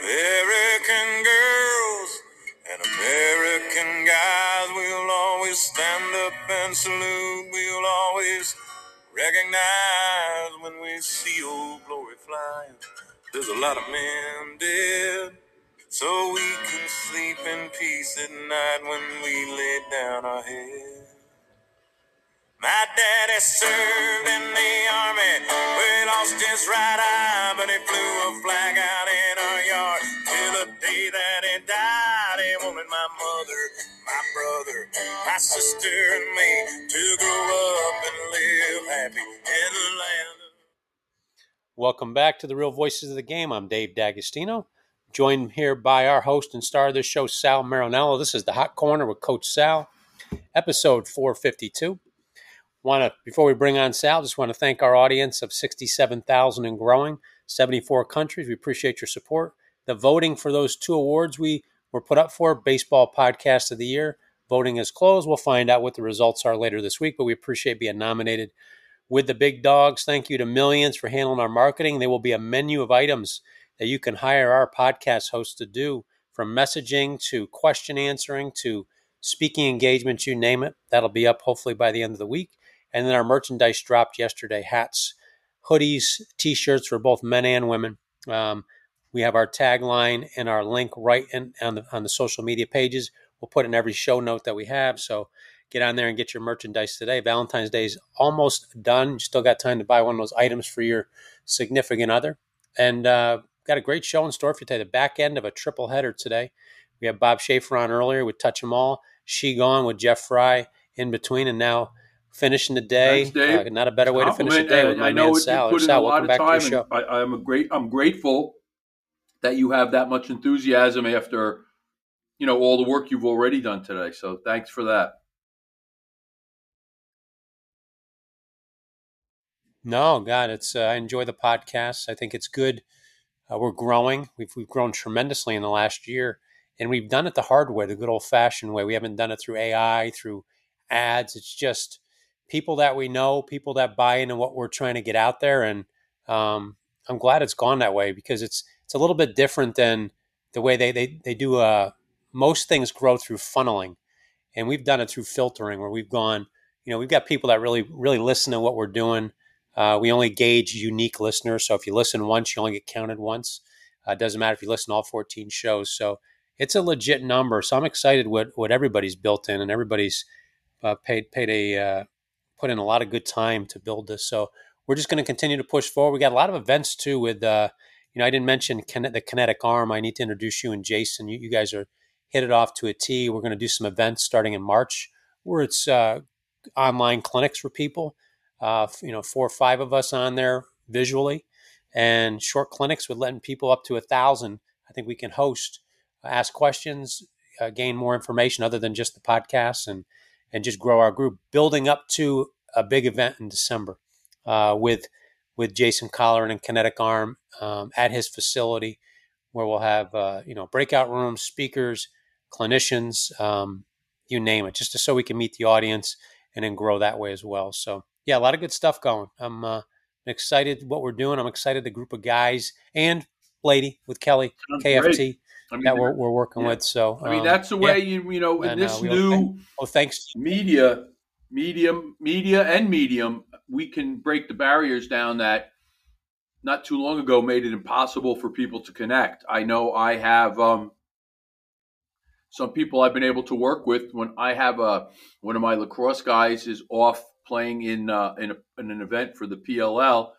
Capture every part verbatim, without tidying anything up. American girls and American guys, we'll always stand up and salute. We'll always recognize when we see old glory flying. There's a lot of men dead, so we can sleep in peace at night when we lay down our head. My daddy served in the army, we lost his right eye, but he flew a flag out in our yard. Till the day that he died, he wanted my mother, my brother, my sister and me to grow up and live happy in the land. Welcome back to the Real Voices of the Game. I'm Dave D'Agostino, joined here by our host and star of this show, Sal Marinello. This is the Hot Corner with Coach Sal, episode four fifty-two. Want to, before we bring on Sal, just want to thank our audience of sixty-seven thousand and growing, seventy-four countries. We appreciate your support. The voting for those two awards we were put up for, Baseball Podcast of the Year, voting is closed. We'll find out what the results are later this week, but we appreciate being nominated with the big dogs. Thank you to Millions for handling our marketing. There will be a menu of items that you can hire our podcast hosts to do, from messaging to question answering to speaking engagements, you name it. That'll be up hopefully by the end of the week. And then our merchandise dropped yesterday, hats, hoodies, T-shirts for both men and women. Um, we have our tagline and our link right in, on, the, on the social media pages. We'll put in every show note that we have. So get on there and get your merchandise today. Valentine's Day is almost done. You still got time to buy one of those items for your significant other. And uh, got a great show in store for you today, the back end of a triple header today. We have Bob Schaefer on earlier with Touch Em All, She Gone with Jeff Fry in between, and now finishing the day. Thanks, uh, not a better way to finish the day with my I know man Sal. Sal, welcome back to the show. I, I'm, a great, I'm grateful that you have that much enthusiasm after, you know, all the work you've already done today. So thanks for that. No, God, it's uh, I enjoy the podcast. I think it's good. Uh, we're growing. We've we've grown tremendously in the last year, and we've done it the hard way, the good old-fashioned way. We haven't done it through A I, through ads. It's just people that we know, people that buy into what we're trying to get out there, and um, I'm glad it's gone that way because it's it's a little bit different than the way they they they do. Uh, most things grow through funneling, and we've done it through filtering, where we've gone. You know, we've got people that really really listen to what we're doing. Uh, we only gauge unique listeners. So if you listen once, you only get counted once. It uh, doesn't matter if you listen to all fourteen shows. So it's a legit number. So I'm excited what what everybody's built in, and everybody's uh, paid paid a uh, put in a lot of good time to build this. So we're just going to continue to push forward. We got a lot of events too with, uh, you know, I didn't mention kin- the Kinetic Arm. I need to introduce you and Jason. You, you guys are hit it off to a T. We're going to do some events starting in March where it's uh, online clinics for people. Uh, you know, four or five of us on there visually, and short clinics with letting people up to a thousand. I think we can host, ask questions, uh, gain more information other than just the podcast, and and just grow our group, building up to a big event in December uh, with with Jason Collar and Kinetic Arm um, at his facility, where we'll have uh, you know breakout rooms, speakers, clinicians, um, you name it, just to, so we can meet the audience and then grow that way as well. So. Yeah, a lot of good stuff going. I'm uh, excited what we're doing. I'm excited the group of guys and lady with Kelly K F T I mean, that we're, we're working yeah. with. So I mean, um, that's the way yeah. you you know in and, this uh, new thank, oh thanks media medium media and medium we can break the barriers down that not too long ago made it impossible for people to connect. I know I have um, some people I've been able to work with when I have a one of my lacrosse guys is off. Playing in uh, in, a, in an event for the P L L,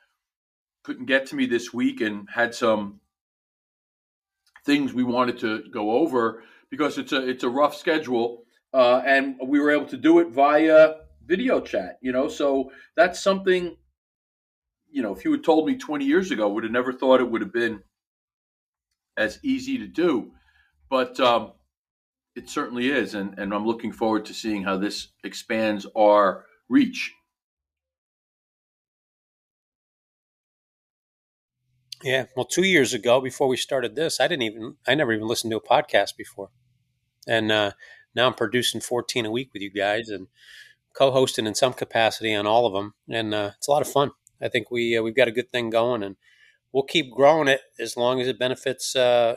couldn't get to me this week and had some things we wanted to go over because it's a it's a rough schedule, uh, and we were able to do it via video chat. You know, so that's something. You know, if you had told me twenty years ago, I would have never thought it would have been as easy to do, but um, it certainly is, and and I'm looking forward to seeing how this expands our reach. Yeah. Well, two years ago, before we started this, I didn't even, I never even listened to a podcast before. And uh, now I'm producing fourteen a week with you guys and co-hosting in some capacity on all of them. And uh, it's a lot of fun. I think we, uh, we've got a good thing going, and we'll keep growing it as long as it benefits uh,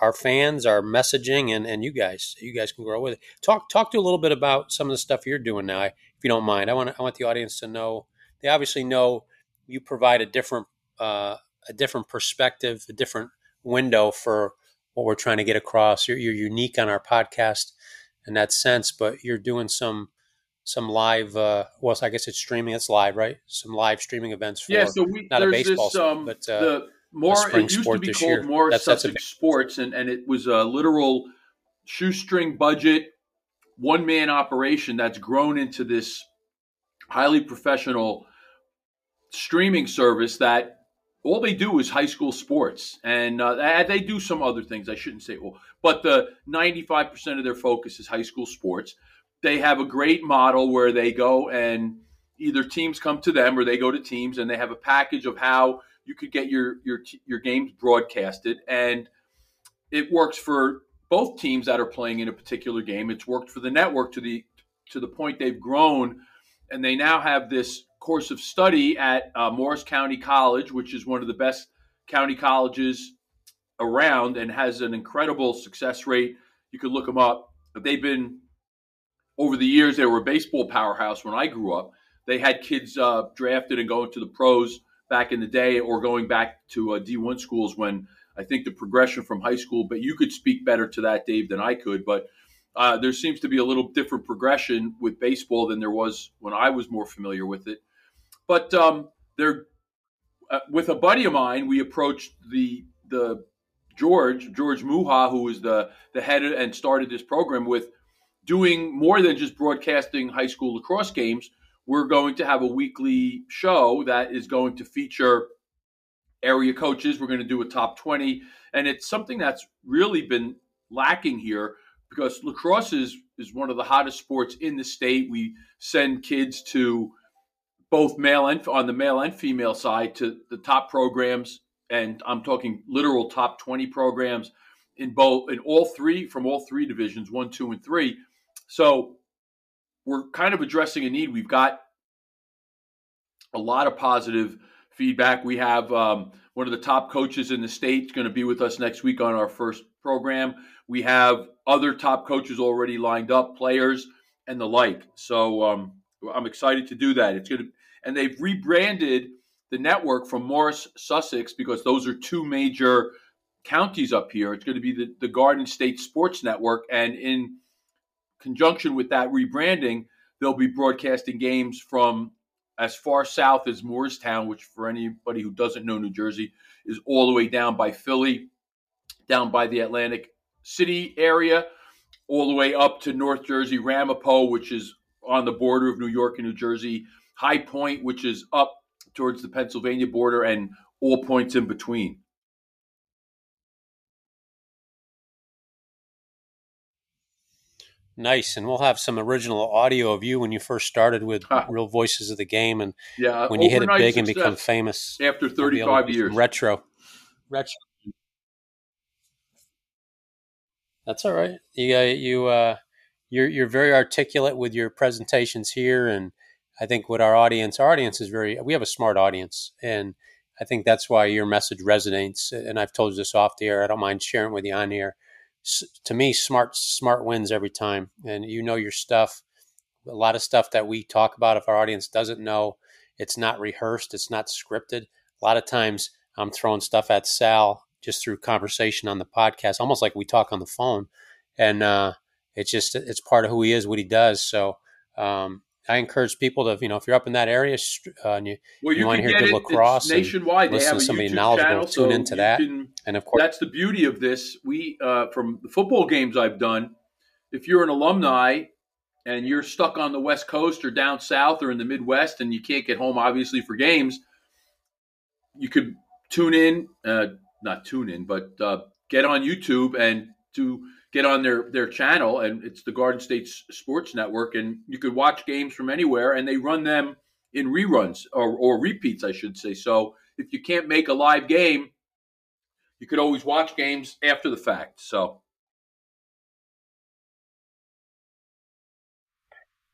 our fans, our messaging, and, and you guys, you guys can grow with it. Talk, talk to a little bit about some of the stuff you're doing now, if you don't mind. I want, I want the audience to know. They obviously know you provide a different, uh, a different perspective, a different window for what we're trying to get across. You're, you're unique on our podcast in that sense, but you're doing some, some live, uh, well, I guess it's streaming. It's live, right? Some live streaming events. For, yeah. So we, not a baseball, this, um, but, uh, the, More, it used to be called Morris Sussex Sports, and, and it was a literal shoestring budget, one-man operation that's grown into this highly professional streaming service that all they do is high school sports. And uh, they do some other things. I shouldn't say all, but the ninety-five percent of their focus is high school sports. They have a great model where they go and either teams come to them or they go to teams, and they have a package of how – you could get your your your games broadcasted, and it works for both teams that are playing in a particular game. It's worked for the network to the to the point they've grown, and they now have this course of study at uh, Morris County College, which is one of the best county colleges around and has an incredible success rate. You could look them up. They've been, over the years, they were a baseball powerhouse when I grew up. They had kids uh, drafted and going to the pros back in the day, or going back to uh, D one schools, when I think the progression from high school, but you could speak better to that, Dave, than I could. But uh, there seems to be a little different progression with baseball than there was when I was more familiar with it. But um, they're, uh, with a buddy of mine, we approached the the George, George Muha, who was the, the head of, and started this program with, doing more than just broadcasting high school lacrosse games. We're going to have a weekly show that is going to feature area coaches. We're going to do a top twenty. And it's something that's really been lacking here, because lacrosse is, is one of the hottest sports in the state. We send kids to both male and on the male and female side to the top programs. And I'm talking literal top twenty programs in both, in all three, from all three divisions, one, two, and three. So we're kind of addressing a need. We've got a lot of positive feedback. We have um, one of the top coaches in the state is going to be with us next week on our first program. We have other top coaches already lined up, players and the like. So um, I'm excited to do that. It's going to, and they've rebranded the network from Morris Sussex, because those are two major counties up here. It's going to be the, the Garden State Sports Network, and in conjunction with that rebranding, they'll be broadcasting games from as far south as Moorestown, which for anybody who doesn't know New Jersey is all the way down by Philly, down by the Atlantic City area, all the way up to North Jersey, Ramapo, which is on the border of New York and New Jersey, High Point, which is up towards the Pennsylvania border, and all points in between. Nice. And we'll have some original audio of you when you first started with huh. Real Voices of the Game, and yeah, when you hit it big and become famous. After thirty-five years. Retro. Retro. That's all right. You, uh, you, uh, you're, you're very articulate with your presentations here. And I think what our audience, our audience is very, we have a smart audience. And I think that's why your message resonates. And I've told you this off the air. I don't mind sharing with you on here. To me, smart smart wins every time, and you know your stuff. A lot of stuff that we talk about, if our audience doesn't know, it's not rehearsed, it's not scripted. A lot of times I'm throwing stuff at Sal just through conversation on the podcast, almost like we talk on the phone, and uh, it's just it's part of who he is, what he does. So um, I encourage people to, you know, if you're up in that area uh, and you, well, you, you want to hear good lacrosse nationwide, listen to somebody knowledgeable, channel, tune so into that. Can, and of course, that's the beauty of this. We, uh, from the football games I've done, if you're an alumni and you're stuck on the West Coast or down South or in the Midwest and you can't get home, obviously, for games, you could tune in, uh, not tune in, but uh, get on YouTube and do get on their, their channel, and it's the Garden State Sports Network, and you could watch games from anywhere, and they run them in reruns or, or repeats, I should say. So if you can't make a live game, you could always watch games after the fact. So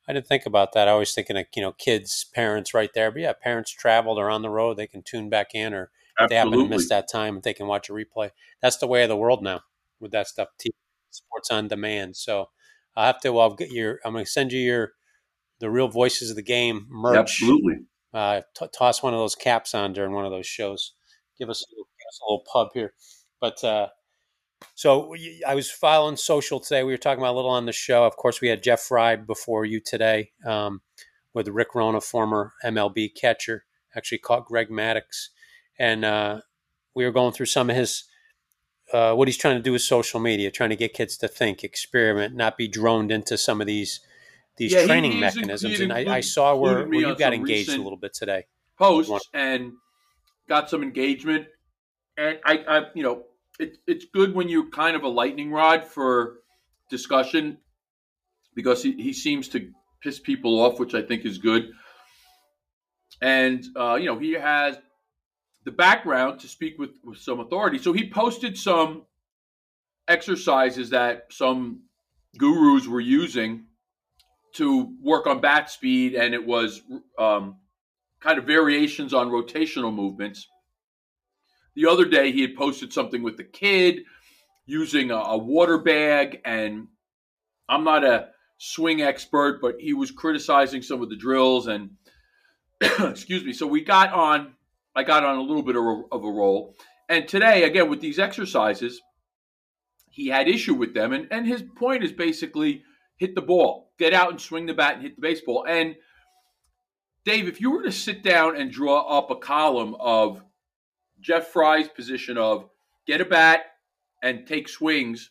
I didn't think about that. I always thinking of, you know, kids, parents right there. But yeah, parents traveled or on the road, they can tune back in, or if they happen to miss that time, if they can watch a replay. That's the way of the world now. with that stuff. T V, sports on demand. So I'll have to. I'll get your. I'm going to send you your the Real Voices of the Game merch. Absolutely. Uh, t- toss one of those caps on during one of those shows. Give us a little, give us a little pub here, but. Uh, So I was following social today. We were talking about a little on the show. Of course, we had Jeff Fry before you today um, with Rick Rona, former M L B catcher, actually caught Greg Maddox. And uh, we were going through some of his, uh, what he's trying to do with social media, trying to get kids to think, experiment, not be droned into some of these these yeah, training mechanisms. And I, I saw where, where you got engaged a little bit today. Posts and got some engagement. And I, I you know, It, it's good when you're kind of a lightning rod for discussion, because he, he seems to piss people off, which I think is good. And, uh, you know, he has the background to speak with, with some authority. So he posted some exercises that some gurus were using to work on bat speed, and it was um, kind of variations on rotational movements. The other day, he had posted something with the kid using a, a water bag, and I'm not a swing expert, but he was criticizing some of the drills, and excuse me. So we got on, I got on a little bit of a, of a roll, and today, again, with these exercises, he had issue with them, and, and his point is basically hit the ball, get out and swing the bat and hit the baseball. And Dave, if you were to sit down and draw up a column of Jeff Fry's position of get a bat and take swings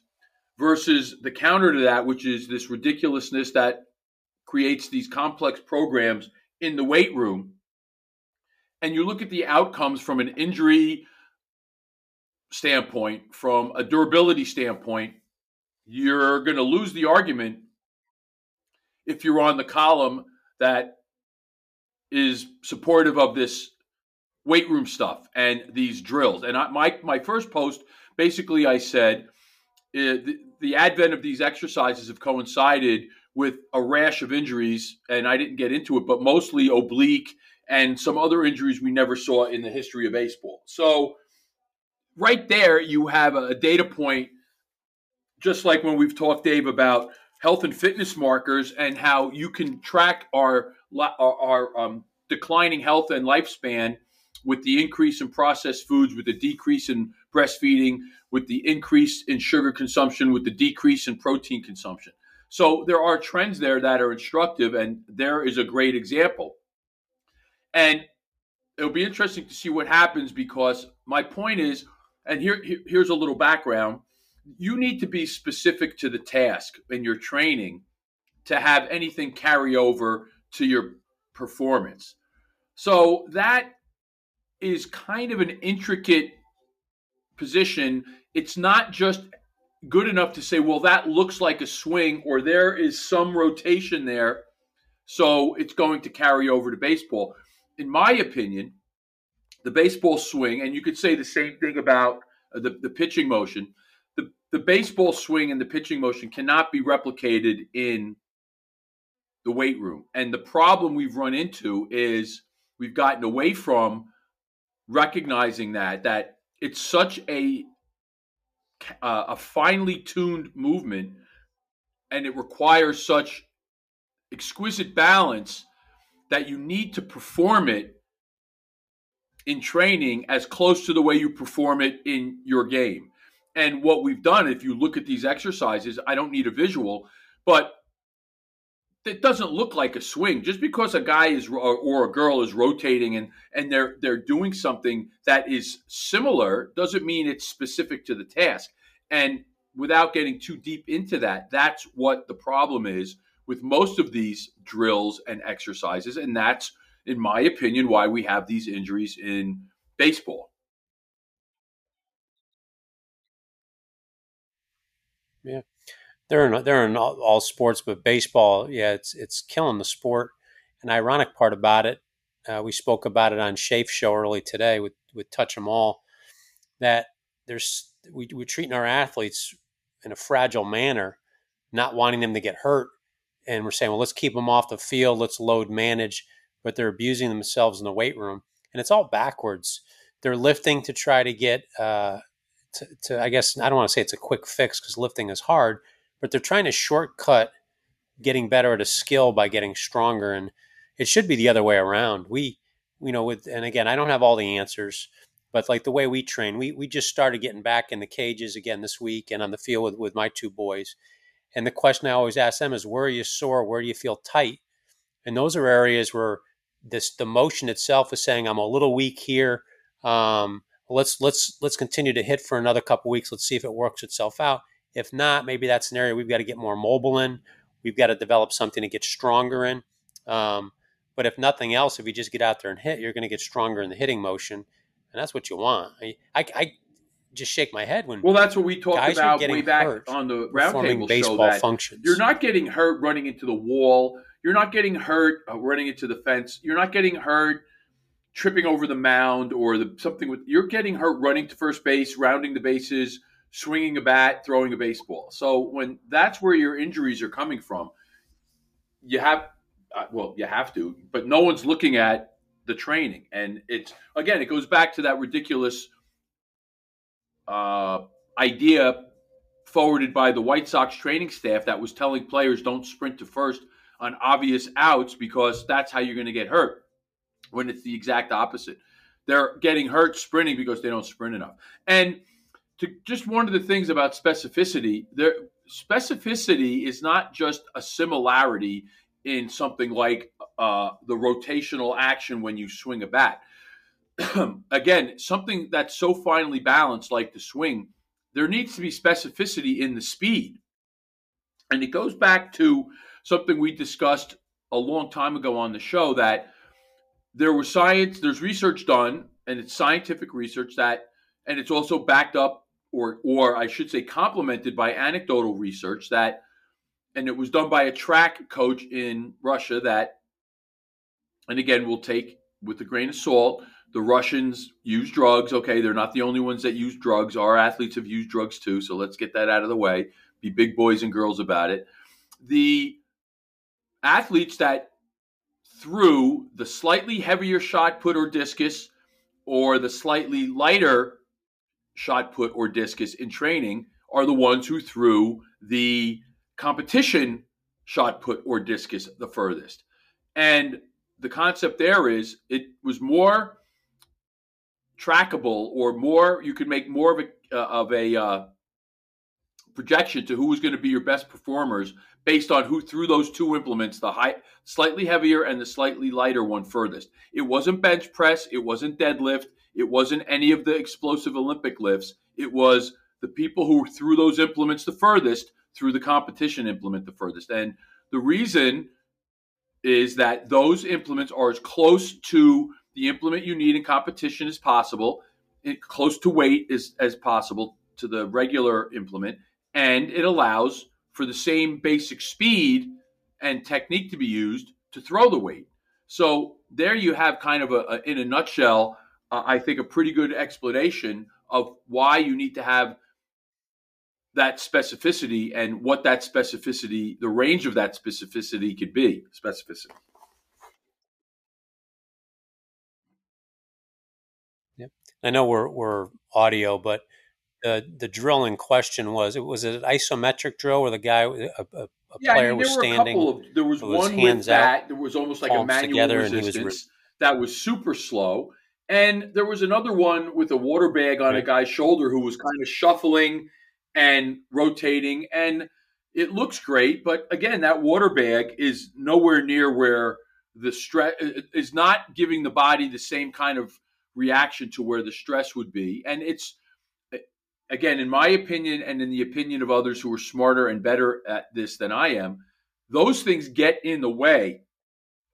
versus the counter to that, which is this ridiculousness that creates these complex programs in the weight room. And you look at the outcomes from an injury standpoint, from a durability standpoint, you're going to lose the argument if you're on the column that is supportive of this weight room stuff and these drills. And I, my my first post, basically I said, uh, the, the advent of these exercises have coincided with a rash of injuries, and I didn't get into it, but mostly oblique and some other injuries we never saw in the history of baseball. So right there, you have a data point, just like when we've talked, Dave, about health and fitness markers and how you can track our, our, our um, declining health and lifespan with the increase in processed foods, with the decrease in breastfeeding, with the increase in sugar consumption, with the decrease in protein consumption. So there are trends there that are instructive, and there is a great example. And it'll be interesting to see what happens, because my point is, and here, here's a little background, you need to be specific to the task in your training to have anything carry over to your performance. So that is kind of an intricate position. It's not just good enough to say, well, that looks like a swing, or there is some rotation there, so it's going to carry over to baseball. In my opinion, the baseball swing, and you could say the same thing about the, the pitching motion, the, the baseball swing and the pitching motion cannot be replicated in the weight room. And the problem we've run into is we've gotten away from recognizing that that it's such a uh, a finely tuned movement, and it requires such exquisite balance that you need to perform it in training as close to the way you perform it in your game. And what we've done, if you look at these exercises, I don't need a visual, but it doesn't look like a swing. Just because a guy is or, or a girl is rotating and, and they're they're doing something that is similar doesn't mean it's specific to the task. And without getting too deep into that, that's what the problem is with most of these drills and exercises. And that's, in my opinion, why we have these injuries in baseball. Yeah. They're in, they're in all, all sports, but baseball, yeah, it's it's killing the sport. An ironic part about it, uh, we spoke about it on Schaefer Show early today with, with Touch Em All, that there's we, we're treating our athletes in a fragile manner, not wanting them to get hurt, and we're saying, well, let's keep them off the field, let's load manage, but they're abusing themselves in the weight room, and it's all backwards. They're lifting to try to get uh, to, to I guess, I don't want to say it's a quick fix because lifting is hard, but they're trying to shortcut getting better at a skill by getting stronger. And it should be the other way around. We, you know, with, and again, I don't have all the answers, but like the way we train, we, we just started getting back in the cages again this week and on the field with, with my two boys. And the question I always ask them is, where are you sore? Where do you feel tight? And those are areas where this, the motion itself is saying, I'm a little weak here. Um, let's, let's, let's continue to hit for another couple weeks. Let's see if it works itself out. If not, maybe that's an area we've got to get more mobile in. We've got to develop something to get stronger in. Um, but if nothing else, if you just get out there and hit, you're going to get stronger in the hitting motion. And that's what you want. I, I, I just shake my head when well, that's what we talked about way back on the roundtable show. That functions. You're not getting hurt running into the wall. You're not getting hurt uh, running into the fence. You're not getting hurt tripping over the mound or the something with. You're getting hurt running to first base, rounding the bases, swinging a bat, throwing a baseball. So when that's where your injuries are coming from, you have uh, well, you have to, but no one's looking at the training. And it's, again, it goes back to that ridiculous uh, idea forwarded by the White Sox training staff that was telling players don't sprint to first on obvious outs because that's how you're going to get hurt, when it's the exact opposite. They're getting hurt sprinting because they don't sprint enough. And to just one of the things about specificity, there, specificity is not just a similarity in something like uh, the rotational action when you swing a bat. Again, something that's so finely balanced like the swing, there needs to be specificity in the speed. And it goes back to something we discussed a long time ago on the show, that there was science, there's research done, and it's scientific research that, and it's also backed up, or or I should say complemented by anecdotal research that, and it was done by a track coach in Russia that, and again, we'll take with a grain of salt, the Russians use drugs. Okay, they're not the only ones that use drugs. Our athletes have used drugs too, so let's get that out of the way. Be big boys and girls about it. The athletes that threw the slightly heavier shot put or discus or the slightly lighter shot put or discus in training are the ones who threw the competition shot put or discus the furthest. And the concept there is it was more trackable, or more, you could make more of a, uh, of a uh, projection to who was going to be your best performers based on who threw those two implements, the high, slightly heavier and the slightly lighter one furthest. It wasn't bench press. It wasn't deadlift. It wasn't any of the explosive Olympic lifts. It was the people who threw those implements the furthest through the competition implement the furthest. And the reason is that those implements are as close to the implement you need in competition as possible, close to weight as, as possible to the regular implement, and it allows for the same basic speed and technique to be used to throw the weight. So there you have kind of, a, a in a nutshell, uh, I think a pretty good explanation of why you need to have that specificity and what that specificity, the range of that specificity could be. Specificity. Yep. I know we're we're audio, but the the drill in question was it was an isometric drill where the guy, a, a yeah, player I mean, was standing. A of, there was one with that. Out, there was almost like a manual resistance was re- that was super slow, and there was another one with a water bag on right. a guy's shoulder who was kind of shuffling and rotating, and it looks great, but again, that water bag is nowhere near where the stress is not giving the body the same kind of reaction to where the stress would be. And it's, again, in my opinion, and in the opinion of others who are smarter and better at this than I am, those things get in the way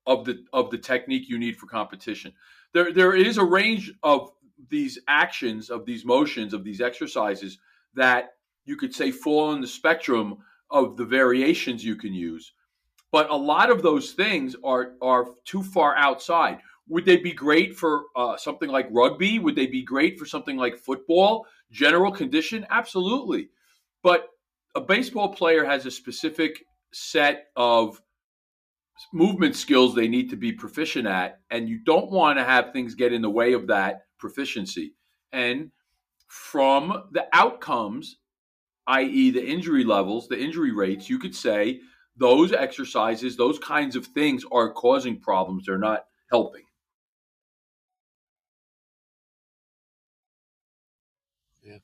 of the of the technique you need for competition. There, there is a range of these actions, of these motions, of these exercises that you could say fall on the spectrum of the variations you can use. But a lot of those things are, are too far outside. Would they be great for uh, something like rugby? Would they be great for something like football? General condition? Absolutely. But a baseball player has a specific set of movement skills they need to be proficient at, and you don't want to have things get in the way of that proficiency. And from the outcomes, that is the injury levels, the injury rates, you could say those exercises, those kinds of things are causing problems. They're not helping. You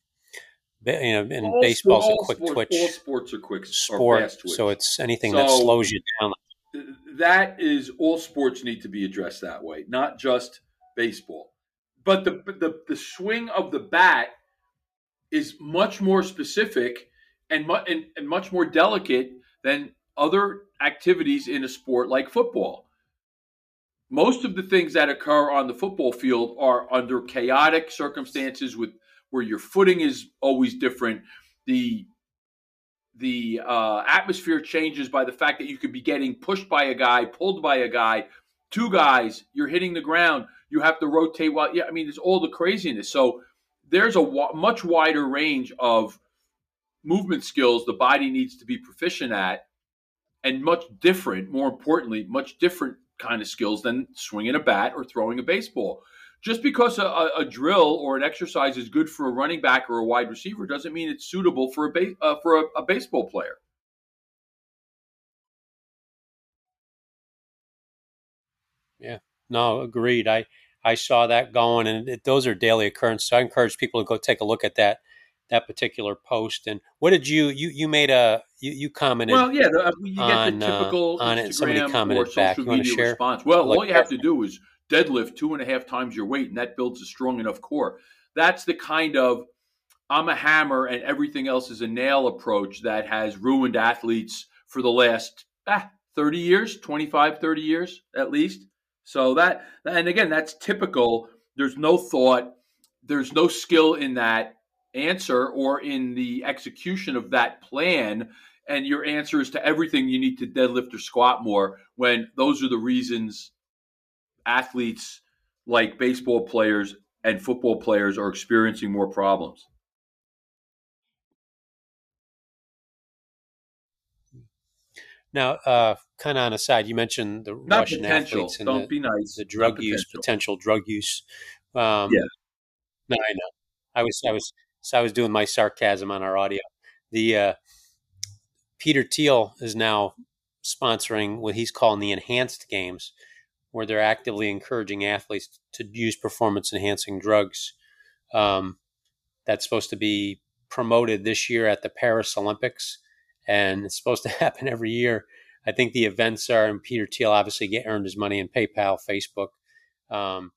know, in all baseball's sports, a quick sports, twitch. All sports are quick sport, or fast twitch. So it's anything so that slows you down. That is, all sports need to be addressed that way, not just baseball. But the the, the swing of the bat is much more specific and, mu- and, and much more delicate than other activities in a sport like football. Most of the things that occur on the football field are under chaotic circumstances with where your footing is always different, the the uh, atmosphere changes by the fact that you could be getting pushed by a guy, pulled by a guy, two guys, you're hitting the ground, you have to rotate. While, yeah, I mean, it's all the craziness. So there's a w- much wider range of movement skills the body needs to be proficient at, and much different, more importantly, much different kind of skills than swinging a bat or throwing a baseball. Just because a, a drill or an exercise is good for a running back or a wide receiver doesn't mean it's suitable for a base, uh, for a, a baseball player. Yeah, no, agreed. I, I saw that going, and it, those are daily occurrences. So I encourage people to go take a look at that that particular post. And what did you you you made a you, you commented? Well, yeah, the, you get on, the typical uh, on Instagram it. Somebody commented or social back. Media you response. Share? Well, look, all you have to do is deadlift two and a half times your weight, and that builds a strong enough core. That's the kind of I'm a hammer and everything else is a nail approach that has ruined athletes for the last ah, thirty years, twenty-five, thirty years at least. So that, and again, that's typical. There's no thought. There's no skill in that answer or in the execution of that plan. And your answer is to everything you need to deadlift or squat more when those are the reasons athletes like baseball players and football players are experiencing more problems. Now, uh, kind of on a side, you mentioned the Not Russian potential. athletes and Don't the, be nice. the drug Not use, potential. potential drug use. Um, yeah. No, I know. I was, I was, so I was doing my sarcasm on our audio. The uh, Peter Thiel is now sponsoring what he's calling the Enhanced Games, where they're actively encouraging athletes to use performance-enhancing drugs. Um, that's supposed to be promoted this year at the Paris Olympics, and it's supposed to happen every year. I think the events are, and Peter Thiel obviously get, earned his money in PayPal, Facebook. Um,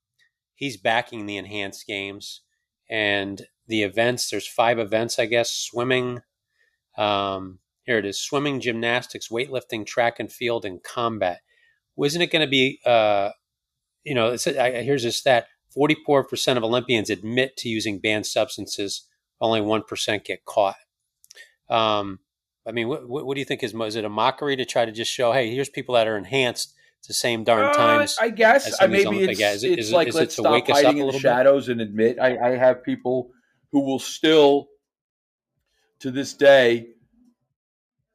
he's backing the Enhanced Games. And the events, there's five events, I guess, swimming. Um, here it is, swimming, gymnastics, weightlifting, track and field, and combat. Wasn't it going to be, uh, you know, it's, I, here's a stat, forty-four percent of Olympians admit to using banned substances, only one percent get caught. Um, I mean, what, what do you think? Is, is it a mockery to try to just show, hey, here's people that are enhanced, it's the same darn times? Uh, I guess, uh, maybe it's, guys. Is, it's is, like is let's it stop wake hiding in the shadows bit? And admit. I, I have people who will still, to this day,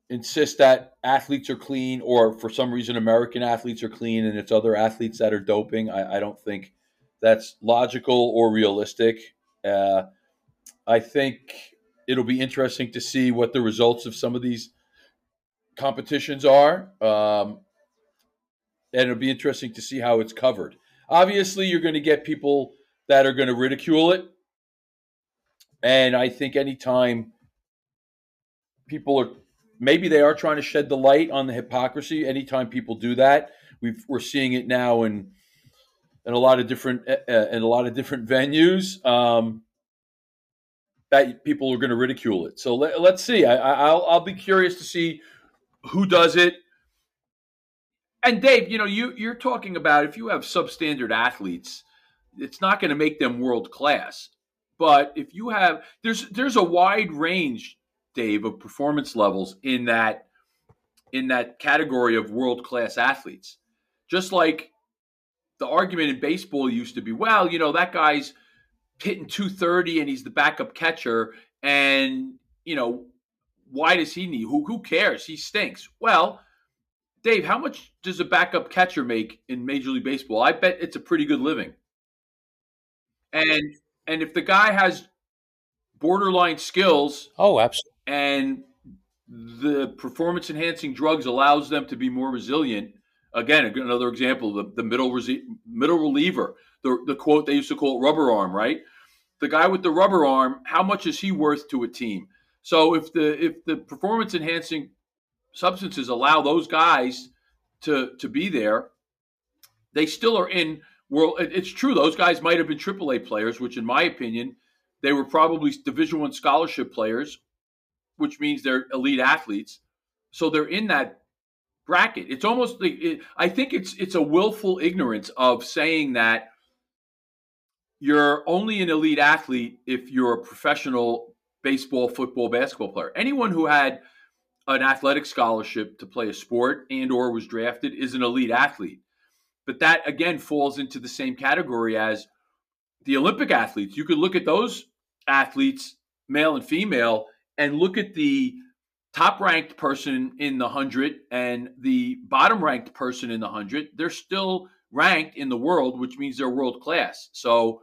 insist that athletes are clean, or for some reason American athletes are clean and it's other athletes that are doping. I, I don't think that's logical or realistic. Uh, I think it'll be interesting to see what the results of some of these competitions are. Um, and it'll be interesting to see how it's covered. Obviously, you're going to get people that are going to ridicule it. And I think anytime people are Maybe they are trying to shed the light on the hypocrisy. Anytime people do that, we've, we're seeing it now in in a lot of different uh, in a lot of different venues. Um, that people are going to ridicule it. So let, let's see. I, I'll I'll be curious to see who does it. And Dave, you know, you you're talking about if you have substandard athletes, it's not going to make them world class. But if you have, there's there's a wide range, Dave, of performance levels in that in that category of world-class athletes. Just like the argument in baseball used to be, well, you know, that guy's hitting two thirty and he's the backup catcher, and, you know, why does he need? Who, who cares? He stinks. Well, Dave, how much does a backup catcher make in Major League Baseball? I bet it's a pretty good living. And and if the guy has borderline skills. Oh, absolutely. And the performance-enhancing drugs allows them to be more resilient. Again, another example, the, the middle resi- middle reliever, the, the quote they used to call it rubber arm, right? The guy with the rubber arm, how much is he worth to a team? So if the if the performance-enhancing substances allow those guys to to be there, they still are in world. It's true, those guys might have been triple A players, which in my opinion, they were probably Division One scholarship players, which means they're elite athletes. So they're in that bracket. It's almost like it, I think it's it's a willful ignorance of saying that you're only an elite athlete if you're a professional baseball, football, basketball player. Anyone who had an athletic scholarship to play a sport and or was drafted is an elite athlete. But that, again, falls into the same category as the Olympic athletes. You could look at those athletes, male and female, and look at the top-ranked person in the one hundred and the bottom-ranked person in the one hundred. They're still ranked in the world, which means they're world-class. So,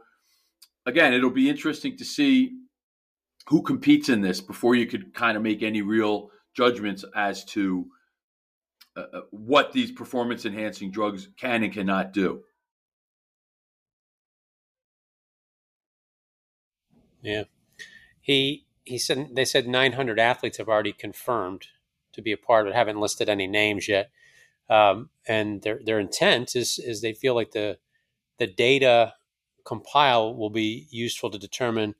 again, it'll be interesting to see who competes in this before you could kind of make any real judgments as to uh, what these performance-enhancing drugs can and cannot do. Yeah. He... He said they said nine hundred athletes have already confirmed to be a part of it. Haven't listed any names yet, um, and their their intent is is they feel like the the data compiled will be useful to determine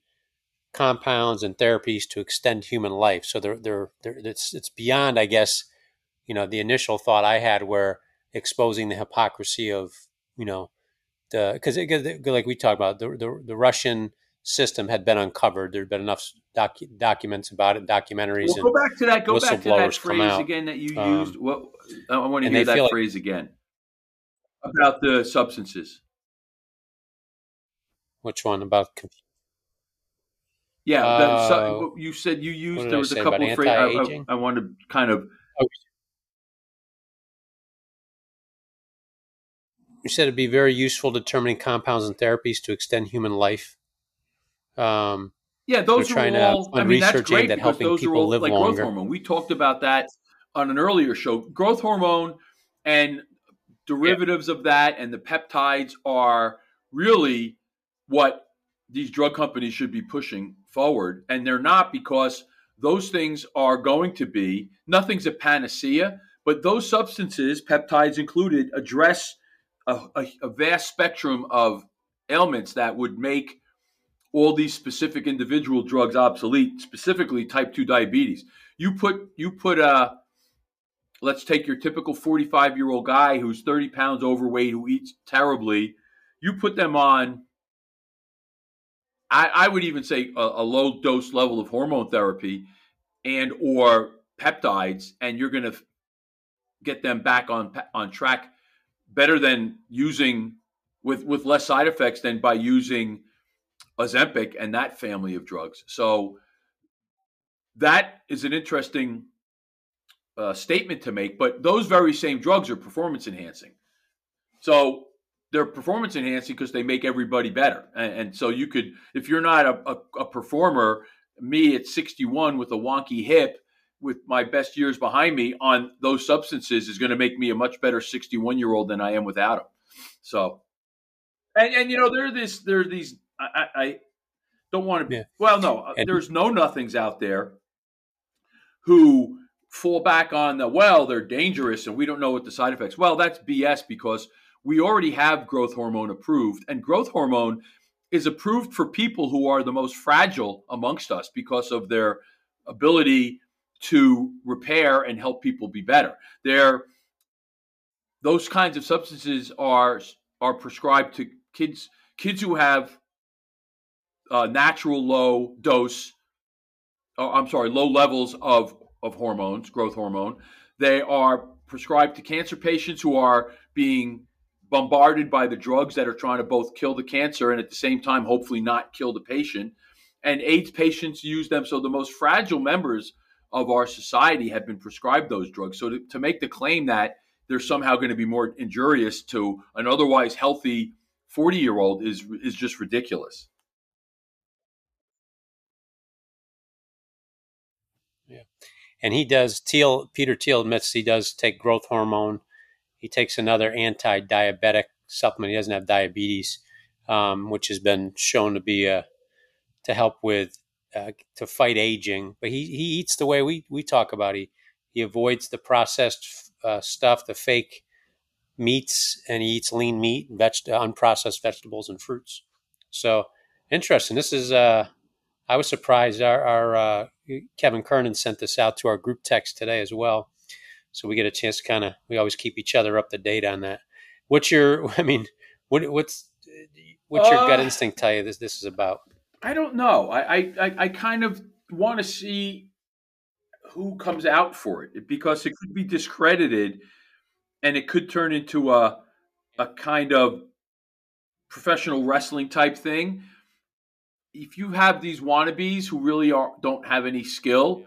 compounds and therapies to extend human life. So they're they're, they're it's it's beyond, I guess, you know, the initial thought I had where exposing the hypocrisy of, you know, the because like we talked about the the, the Russian system had been uncovered. There had been enough docu- documents about it, documentaries. Well, go back to that. Go back to that phrase again that you um, used. What I want to hear that phrase like, again about the substances. Which one about? Yeah, uh, the, so, you said you used. There was a couple of phrases. I, I, I want to kind of. Okay. You said it'd be very useful determining compounds and therapies to extend human life. Um, yeah, those are all. I mean, that's great because those are all like growth hormone. We talked about that on an earlier show. Growth hormone and derivatives of that, and the peptides are really what these drug companies should be pushing forward, and they're not because those things are going to be nothing's a panacea, but those substances, peptides included, address a, a, a vast spectrum of ailments that would make all these specific individual drugs obsolete, specifically type two diabetes. You put, you put a, let's take your typical forty-five-year-old guy who's thirty pounds overweight, who eats terribly. You put them on, I, I would even say, a, a low-dose level of hormone therapy and or peptides, and you're going to get them back on on track better than using, with, with less side effects than by using Azempic and that family of drugs. So that is an interesting uh, statement to make, but those very same drugs are performance enhancing. So they're performance enhancing because they make everybody better. And, and so you could, if you're not a, a, a performer, me at sixty-one with a wonky hip with my best years behind me on those substances is going to make me a much better sixty-one year old than I am without them. So, and, and you know, there are this, there are these, I, I don't want to be, yeah. well, no, there's no nothings out there who fall back on the, well, they're dangerous and we don't know what the side effects. Well, that's B S because we already have growth hormone approved, and growth hormone is approved for people who are the most fragile amongst us because of their ability to repair and help people be better. They're, those kinds of substances are, are prescribed to kids, kids who have Uh, natural low dose, oh, I'm sorry, low levels of, of hormones, growth hormone. They are prescribed to cancer patients who are being bombarded by the drugs that are trying to both kill the cancer and at the same time, hopefully not kill the patient. And AIDS patients use them. So the most fragile members of our society have been prescribed those drugs. So to, to make the claim that they're somehow going to be more injurious to an otherwise healthy forty-year-old is is just ridiculous. Yeah. And he does, Thiel, Peter Thiel admits he does take growth hormone. He takes another anti-diabetic supplement. He doesn't have diabetes, um, which has been shown to be a, to help with, uh, to fight aging. But he, he eats the way we, we talk about. He, he avoids the processed uh, stuff, the fake meats, and he eats lean meat, and veg- unprocessed vegetables and fruits. So interesting. This is, uh, I was surprised. Our, our uh, Kevin Kernan sent this out to our group text today as well. So we get a chance to kind of, we always keep each other up to date on that. What's your, I mean, what, what's, what's your uh, gut instinct tell you this, this is about? I don't know. I, I, I kind of want to see who comes out for it, because it could be discredited and it could turn into a, a kind of professional wrestling type thing. If you have these wannabes who really are, don't have any skill,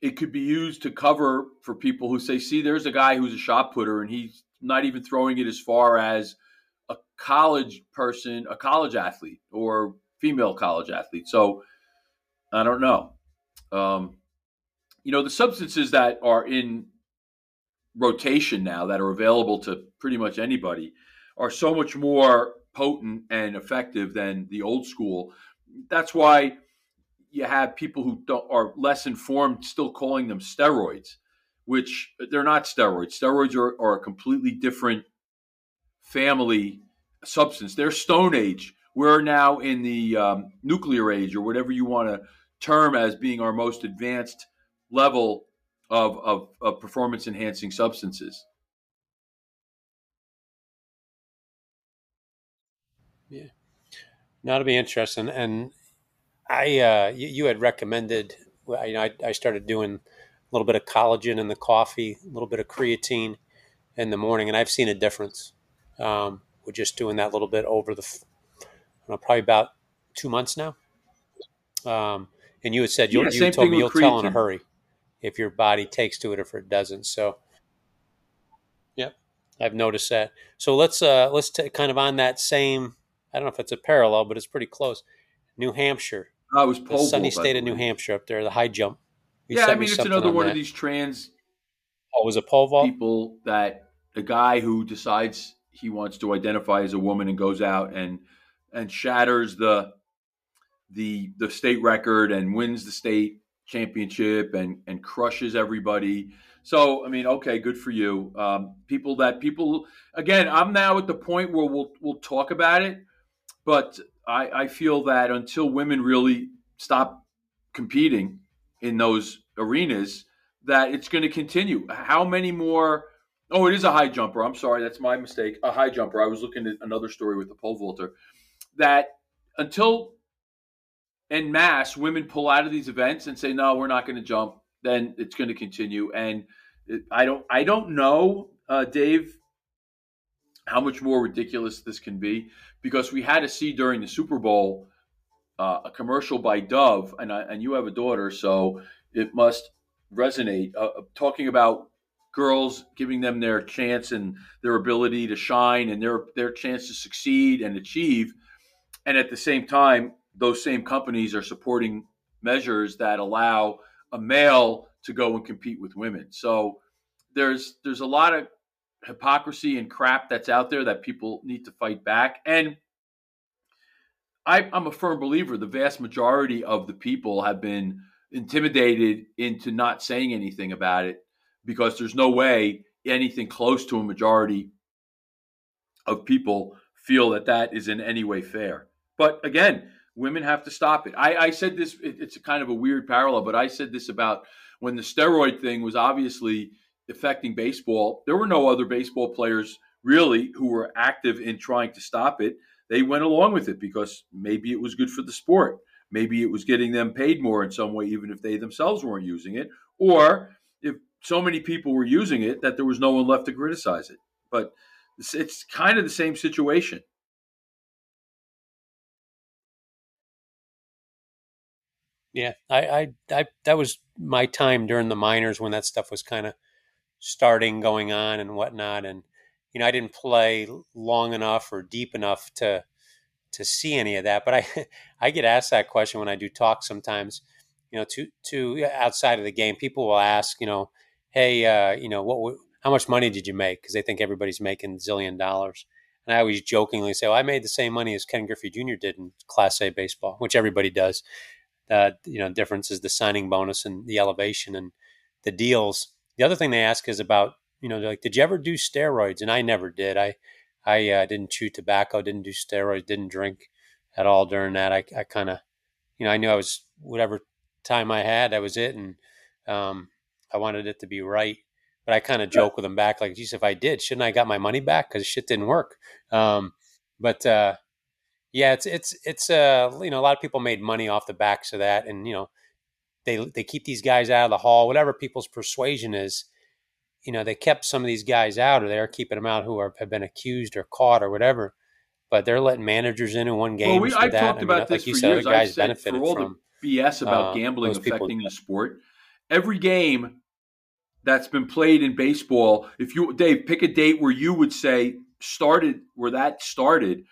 it could be used to cover for people who say, see, there's a guy who's a shot putter and he's not even throwing it as far as a college person, a college athlete or female college athlete. So I don't know. Um, you know, the substances that are in rotation now that are available to pretty much anybody are so much more potent and effective than the old school. That's why you have people who don't, are less informed still calling them steroids, which they're not steroids. Steroids are, are a completely different family substance. They're Stone Age. We're now in the um, nuclear age, or whatever you want to term as being our most advanced level of, of, of performance-enhancing substances. Yeah, no, it'll be interesting. And I, uh, you, you had recommended, you know, I, I started doing a little bit of collagen in the coffee, a little bit of creatine in the morning, and I've seen a difference. Um, we're just doing that little bit over the, I don't know, probably about two months now. Um, and you had said, yeah, you, you told me you'll creatine. Tell in a hurry if your body takes to it or if it doesn't. So, yeah, I've noticed that. So let's, uh, let's t- kind of on that same, I don't know if it's a parallel, but it's pretty close. New Hampshire. I was the sunny state of New Hampshire up there, the high jump. You yeah, I mean, me it's another on one that. Of these trans oh, was a pole vault? People that the guy who decides he wants to identify as a woman and goes out and and shatters the the the state record and wins the state championship and, and crushes everybody. So, I mean, okay, good for you. Um, people that people – again, I'm now at the point where we'll we'll talk about it, but – I, I feel that until women really stop competing in those arenas, that it's going to continue. How many more? Oh, it is a high jumper. I'm sorry. That's my mistake. A high jumper. I was looking at another story with the pole vaulter. That until en masse women pull out of these events and say, no, we're not going to jump, then it's going to continue. And I don't, I don't know, uh, Dave, how much more ridiculous this can be, because we had to see during the Super Bowl uh, a commercial by Dove, and I, and you have a daughter, so it must resonate, uh, talking about girls, giving them their chance and their ability to shine and their their chance to succeed and achieve. And at the same time, those same companies are supporting measures that allow a male to go and compete with women. So there's there's a lot of hypocrisy and crap that's out there that people need to fight back. And I, I'm a firm believer the vast majority of the people have been intimidated into not saying anything about it, because there's no way anything close to a majority of people feel that that is in any way fair. But again, women have to stop it. I, I said this, it, it's a kind of a weird parallel, but I said this about when the steroid thing was obviously affecting baseball. There were no other baseball players really who were active in trying to stop it. They went along with it because maybe it was good for the sport. Maybe it was getting them paid more in some way, even if they themselves weren't using it, or if so many people were using it that there was no one left to criticize it. But it's, it's kind of the same situation. Yeah, I, I, I that was my time during the minors when that stuff was kind of starting going on and whatnot. And, you know, I didn't play long enough or deep enough to, to see any of that. But I, I get asked that question when I do talk sometimes, you know, to, to outside of the game, people will ask, you know, hey, uh, you know, what, how much money did you make? Because they think everybody's making a zillion dollars. And I always jokingly say, well, I made the same money as Ken Griffey Junior did in Class A baseball, which everybody does. Uh, you know, difference is the signing bonus and the elevation and the deals. The other thing they ask is about, you know, like, did you ever do steroids? And I never did. I, I uh, didn't chew tobacco, didn't do steroids, didn't drink at all during that. I, I kind of, you know, I knew I was whatever time I had, that was it. And um, I wanted it to be right. But I kind of joke with them back, like, geez, if I did, shouldn't I have got my money back? Because shit didn't work. Um, but uh, yeah, it's, it's, it's, uh, you know, a lot of people made money off the backs of that. And, you know, they, they keep these guys out of the hall, whatever people's persuasion is. You know, they kept some of these guys out, or they're keeping them out who are, have been accused or caught or whatever, but they're letting managers in who won games. Well, we, I that. talked I mean, about like this you for said, years. Guys I said, for all from, the B S about uh, gambling affecting people. The sport, every game that's been played in baseball, if you, Dave, pick a date where you would say started, where that started,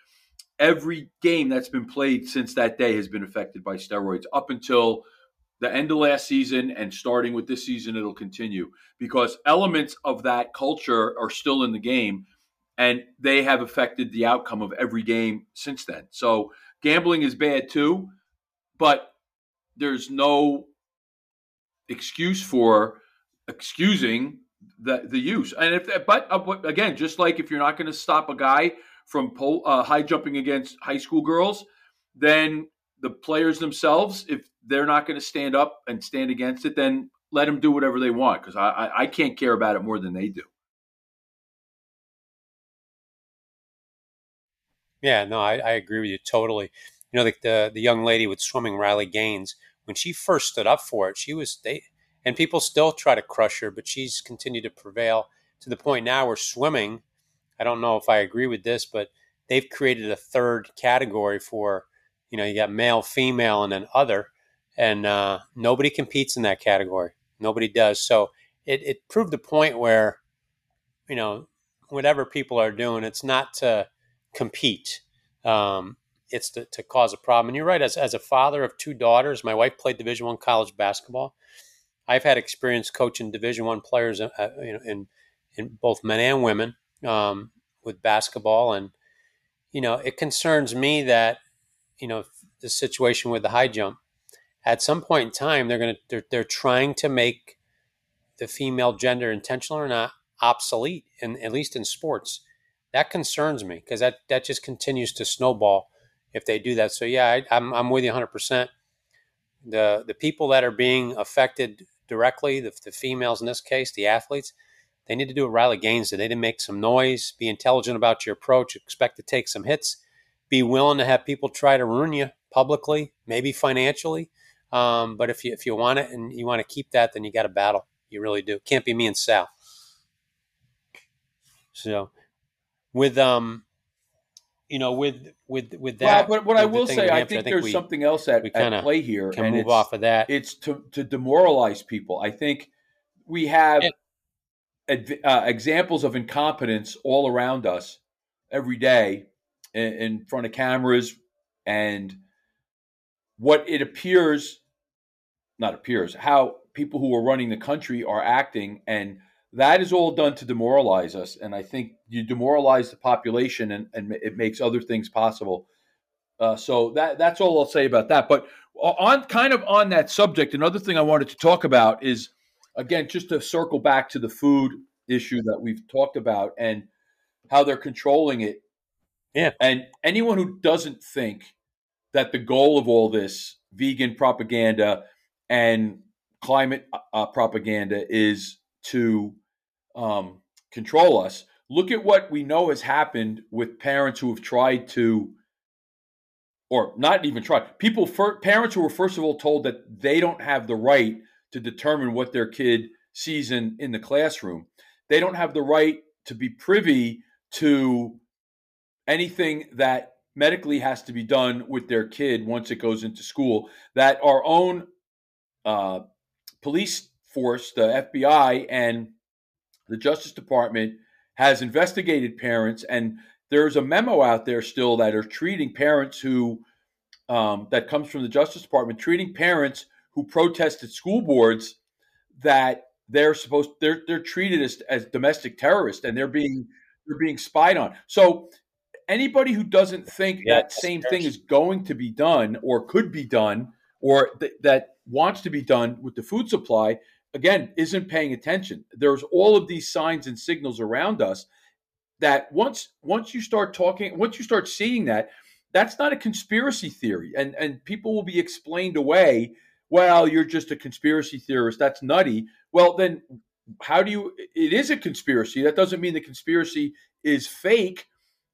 every game that's been played since that day has been affected by steroids up until the end of last season, and starting with this season, it'll continue because elements of that culture are still in the game, and they have affected the outcome of every game since then. So gambling is bad too, but there's no excuse for excusing the the use. And if but again, just like if you're not going to stop a guy from pole, uh, high jumping against high school girls, then the players themselves, if they're not going to stand up and stand against it, then let them do whatever they want, because I, I can't care about it more than they do. Yeah, no, I, I agree with you totally. You know, the, the the young lady with swimming, Riley Gaines, when she first stood up for it, she was they, and people still try to crush her, but she's continued to prevail to the point now where swimming, I don't know if I agree with this, but they've created a third category for, you know, you got male, female, and then other, and uh, nobody competes in that category. Nobody does. So it, it proved the point where, you know, whatever people are doing, it's not to compete. Um, it's to, to cause a problem. And you're right. As, as a father of two daughters, my wife played Division One college basketball. I've had experience coaching Division One players, uh, you know, in, in both men and women um, with basketball. And, you know, it concerns me that, you know, the situation with the high jump, at some point in time, they're going to, they're, they're trying to make the female gender, intentional or not, obsolete, and at least in sports. That concerns me, because that, that just continues to snowball if they do that. So yeah, I, I'm, I'm with you one hundred percent. The, the people that are being affected directly, the, the females in this case, the athletes, they need to do what Riley Gaines did. They need to make some noise, be intelligent about your approach, expect to take some hits, be willing to have people try to ruin you publicly, maybe financially. Um, but if you, if you want it and you want to keep that, then you got to battle. You really do. Can't be me and Sal. So with, um, you know, with, with, with that, well, but what I will say, I think there's something else at, at play here. Can move off of that. It's to, to demoralize people. I think we have ad, uh, examples of incompetence all around us every day, in front of cameras, and what it appears, not appears, how people who are running the country are acting. And that is all done to demoralize us. And I think you demoralize the population, and, and it makes other things possible. Uh, so that that's all I'll say about that. But on kind of on that subject, another thing I wanted to talk about is, again, just to circle back to the food issue that we've talked about and how they're controlling it. Yeah. And anyone who doesn't think that the goal of all this vegan propaganda and climate uh, propaganda is to um, control us, look at what we know has happened with parents who have tried to, or not even tried, people, for, parents who were first of all told that they don't have the right to determine what their kid sees in, in the classroom. They don't have the right to be privy to anything that medically has to be done with their kid once it goes into school, that our own uh, police force, the F B I and the Justice Department has investigated parents. And there's a memo out there still that are treating parents who, um, that comes from the Justice Department, treating parents who protested school boards that they're supposed they're they're treated as, as domestic terrorists, and they're being they're being spied on. So anybody who doesn't think yeah, that same thing is going to be done or could be done or th- that wants to be done with the food supply, again, isn't paying attention. There's all of these signs and signals around us that once once you start talking, once you start seeing that, that's not a conspiracy theory. And, and people will be explained away, well, you're just a conspiracy theorist. That's nutty. Well, then how do you – it is a conspiracy. That doesn't mean the conspiracy is fake.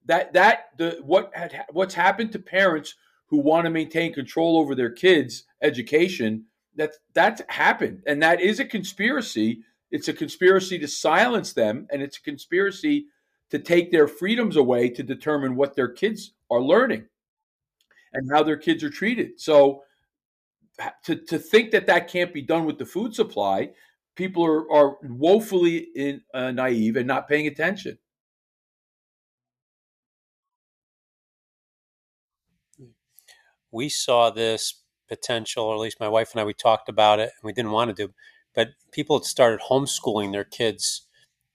That that the what had, what's happened to parents who want to maintain control over their kids' education, that's that's happened. And that is a conspiracy. It's a conspiracy to silence them, and it's a conspiracy to take their freedoms away to determine what their kids are learning and how their kids are treated. So to, to think that that can't be done with the food supply, people are, are woefully in, uh, naive and not paying attention. We saw this potential, or at least my wife and I, we talked about it, and we didn't want to do, but people had started homeschooling their kids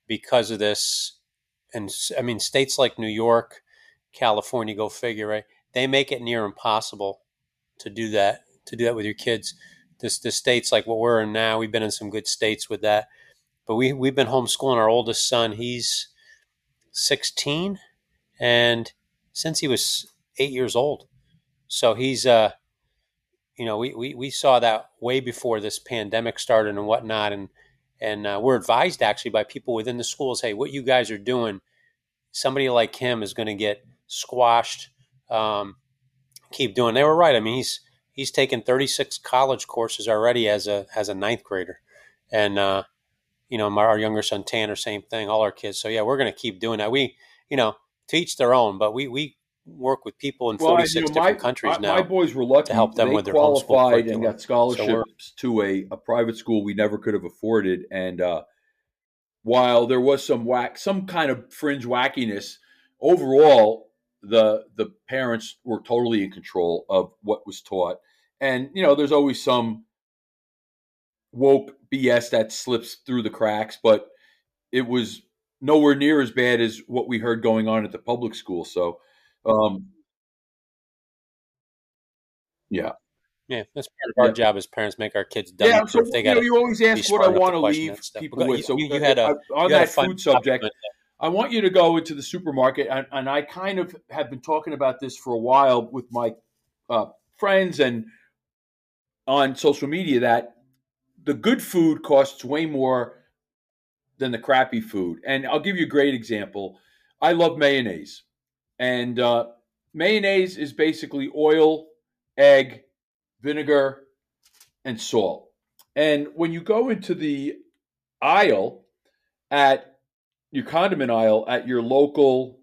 because of this. And I mean, states like New York, California, go figure, right? They make it near impossible to do that, to do that with your kids. This, the states like what we're in now, we've been in some good states with that, but we, we've been homeschooling our oldest son. He's sixteen. And since he was eight years old. So he's, uh, you know, we, we, we saw that way before this pandemic started and whatnot. And, and uh, we're advised actually by people within the schools, hey, what you guys are doing, somebody like him is going to get squashed. Um, keep doing. They were right. I mean, he's, he's taken thirty-six college courses already as a, as a ninth grader. And, uh, you know, my, our younger son, Tanner, same thing, all our kids. So yeah, we're going to keep doing that. We, you know, to each their own, but we, we, work with people in forty-six well, you know, different my, countries now. My boys were lucky to help them they with their homeschool qualified and got scholarships so to a, a private school we never could have afforded. And uh, while there was some whack, some kind of fringe wackiness, overall the the parents were totally in control of what was taught. And you know, there's always some woke B S that slips through the cracks, but it was nowhere near as bad as what we heard going on at the public school. So. Um. Yeah, yeah. That's part of our yeah. job as parents, make our kids dumb. Yeah, so, if they you, know, you always ask what I want to leave people with. You, so you, you had a, on you had that a food subject, topic. I want you to go into the supermarket, and, and I kind of have been talking about this for a while with my uh, friends and on social media that the good food costs way more than the crappy food. And I'll give you a great example. I love mayonnaise. And uh, mayonnaise is basically oil, egg, vinegar, and salt. And when you go into the aisle at your condiment aisle at your local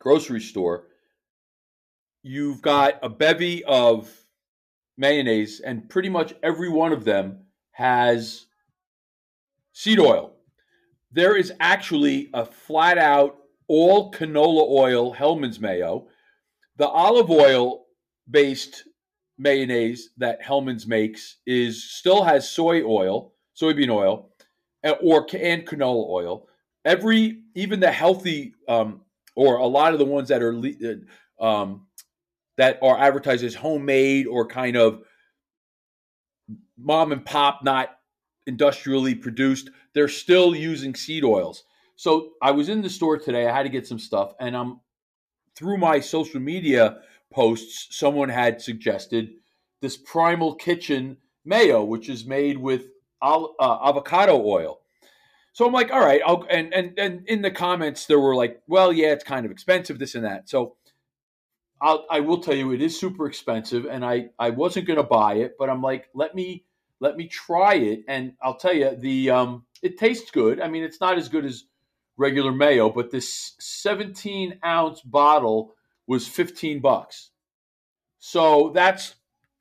grocery store, you've got a bevy of mayonnaise, and pretty much every one of them has seed oil. There is actually a flat out all canola oil, Hellman's mayo, the olive oil based mayonnaise that Hellman's makes is still has soy oil, soybean oil, or and canola oil. Every even the healthy um, or a lot of the ones that are um, that are advertised as homemade or kind of mom and pop, not industrially produced, they're still using seed oils. So I was in the store today. I had to get some stuff, and I'm through my social media posts, someone had suggested this Primal Kitchen Mayo, which is made with uh, avocado oil. So I'm like, all right. I'll, and and and in the comments there were like, well, yeah, it's kind of expensive, this and that. So I'll, I will tell you, it is super expensive, and I I wasn't going to buy it, but I'm like, let me let me try it, and I'll tell you the um, it tastes good. I mean, it's not as good as regular mayo, but this seventeen ounce bottle was fifteen bucks. So that's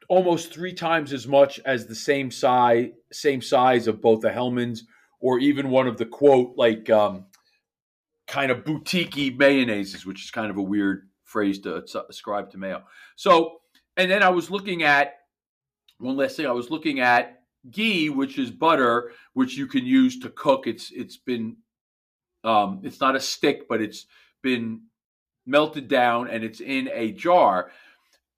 almost three times as much as the same size, same size of both the Hellman's or even one of the quote, like um, kind of boutique-y mayonnaises, which is kind of a weird phrase to ascribe to mayo. So, and then I was looking at one last thing. I was looking at ghee, which is butter, which you can use to cook. It's it's been um, it's not a stick, but it's been melted down and it's in a jar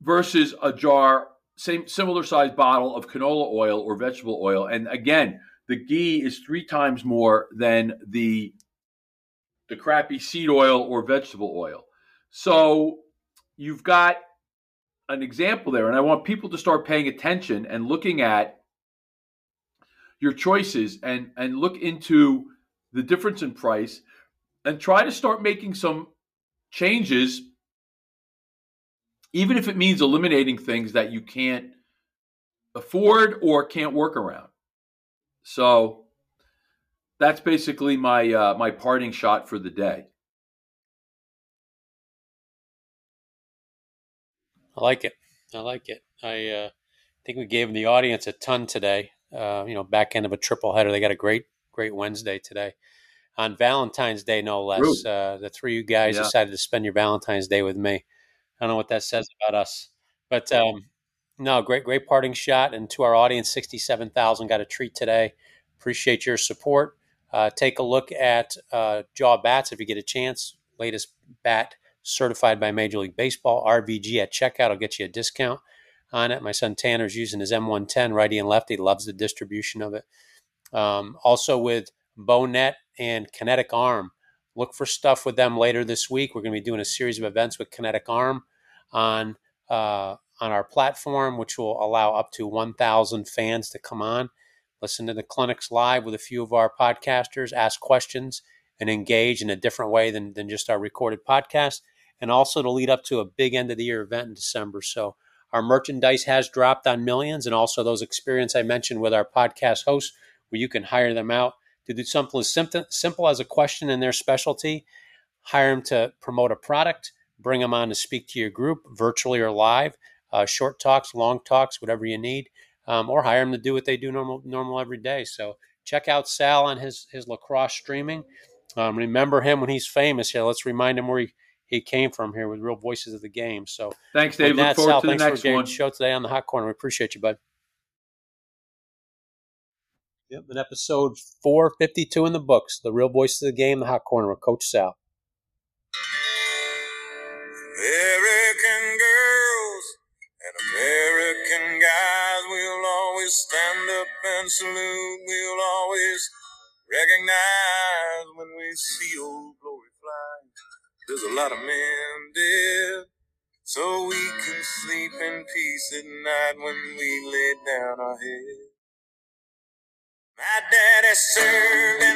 versus a jar, same similar size bottle of canola oil or vegetable oil. And again, the ghee is three times more than the the crappy seed oil or vegetable oil. So you've got an example there, and I want people to start paying attention and looking at your choices and, and look into the difference in price and try to start making some changes, even if it means eliminating things that you can't afford or can't work around. So that's basically my uh, my parting shot for the day. I like it. I like it. I uh, think we gave the audience a ton today. Uh, you know, back end of a triple header. They got a great, great Wednesday today. On Valentine's Day, no less. Uh, the three of you guys yeah. decided to spend your Valentine's Day with me. I don't know what that says about us. But, um, no, great, great parting shot. And to our audience, sixty-seven thousand got a treat today. Appreciate your support. Uh, take a look at uh, Jaw Bats if you get a chance. Latest bat certified by Major League Baseball. R V G at checkout will get you a discount on it. My son Tanner's using his M one ten, righty and lefty. Loves the distribution of it. Um, also with Bow Net and Kinetic Arm. Look for stuff with them later this week. We're going to be doing a series of events with Kinetic Arm on uh, on our platform, which will allow up to one thousand fans to come on, listen to the clinics live with a few of our podcasters, ask questions, and engage in a different way than, than just our recorded podcast, and also to lead up to a big end-of-the-year event in December. So our merchandise has dropped on Millions, and also those experience I mentioned with our podcast hosts where you can hire them out to do something as simple as a question in their specialty, hire them to promote a product, bring them on to speak to your group virtually or live, uh, short talks, long talks, whatever you need, um, or hire them to do what they do normal, normal every day. So check out Sal on his, his lacrosse streaming. Um, remember him when he's famous here. Let's remind him where he, he came from here with Real Voices of the Game. So thanks, Dave. Look forward Sal, to the next one. Show today on the Hot Corner. We appreciate you, bud. Yep, and episode four fifty-two in the books. The Real Voices of the Game, the Hot Corner with Coach Sal. American girls and American guys, we'll always stand up and salute. We'll always recognize when we see old glory fly. There's a lot of men dead, so we can sleep in peace at night when we lay down our head. My daddy served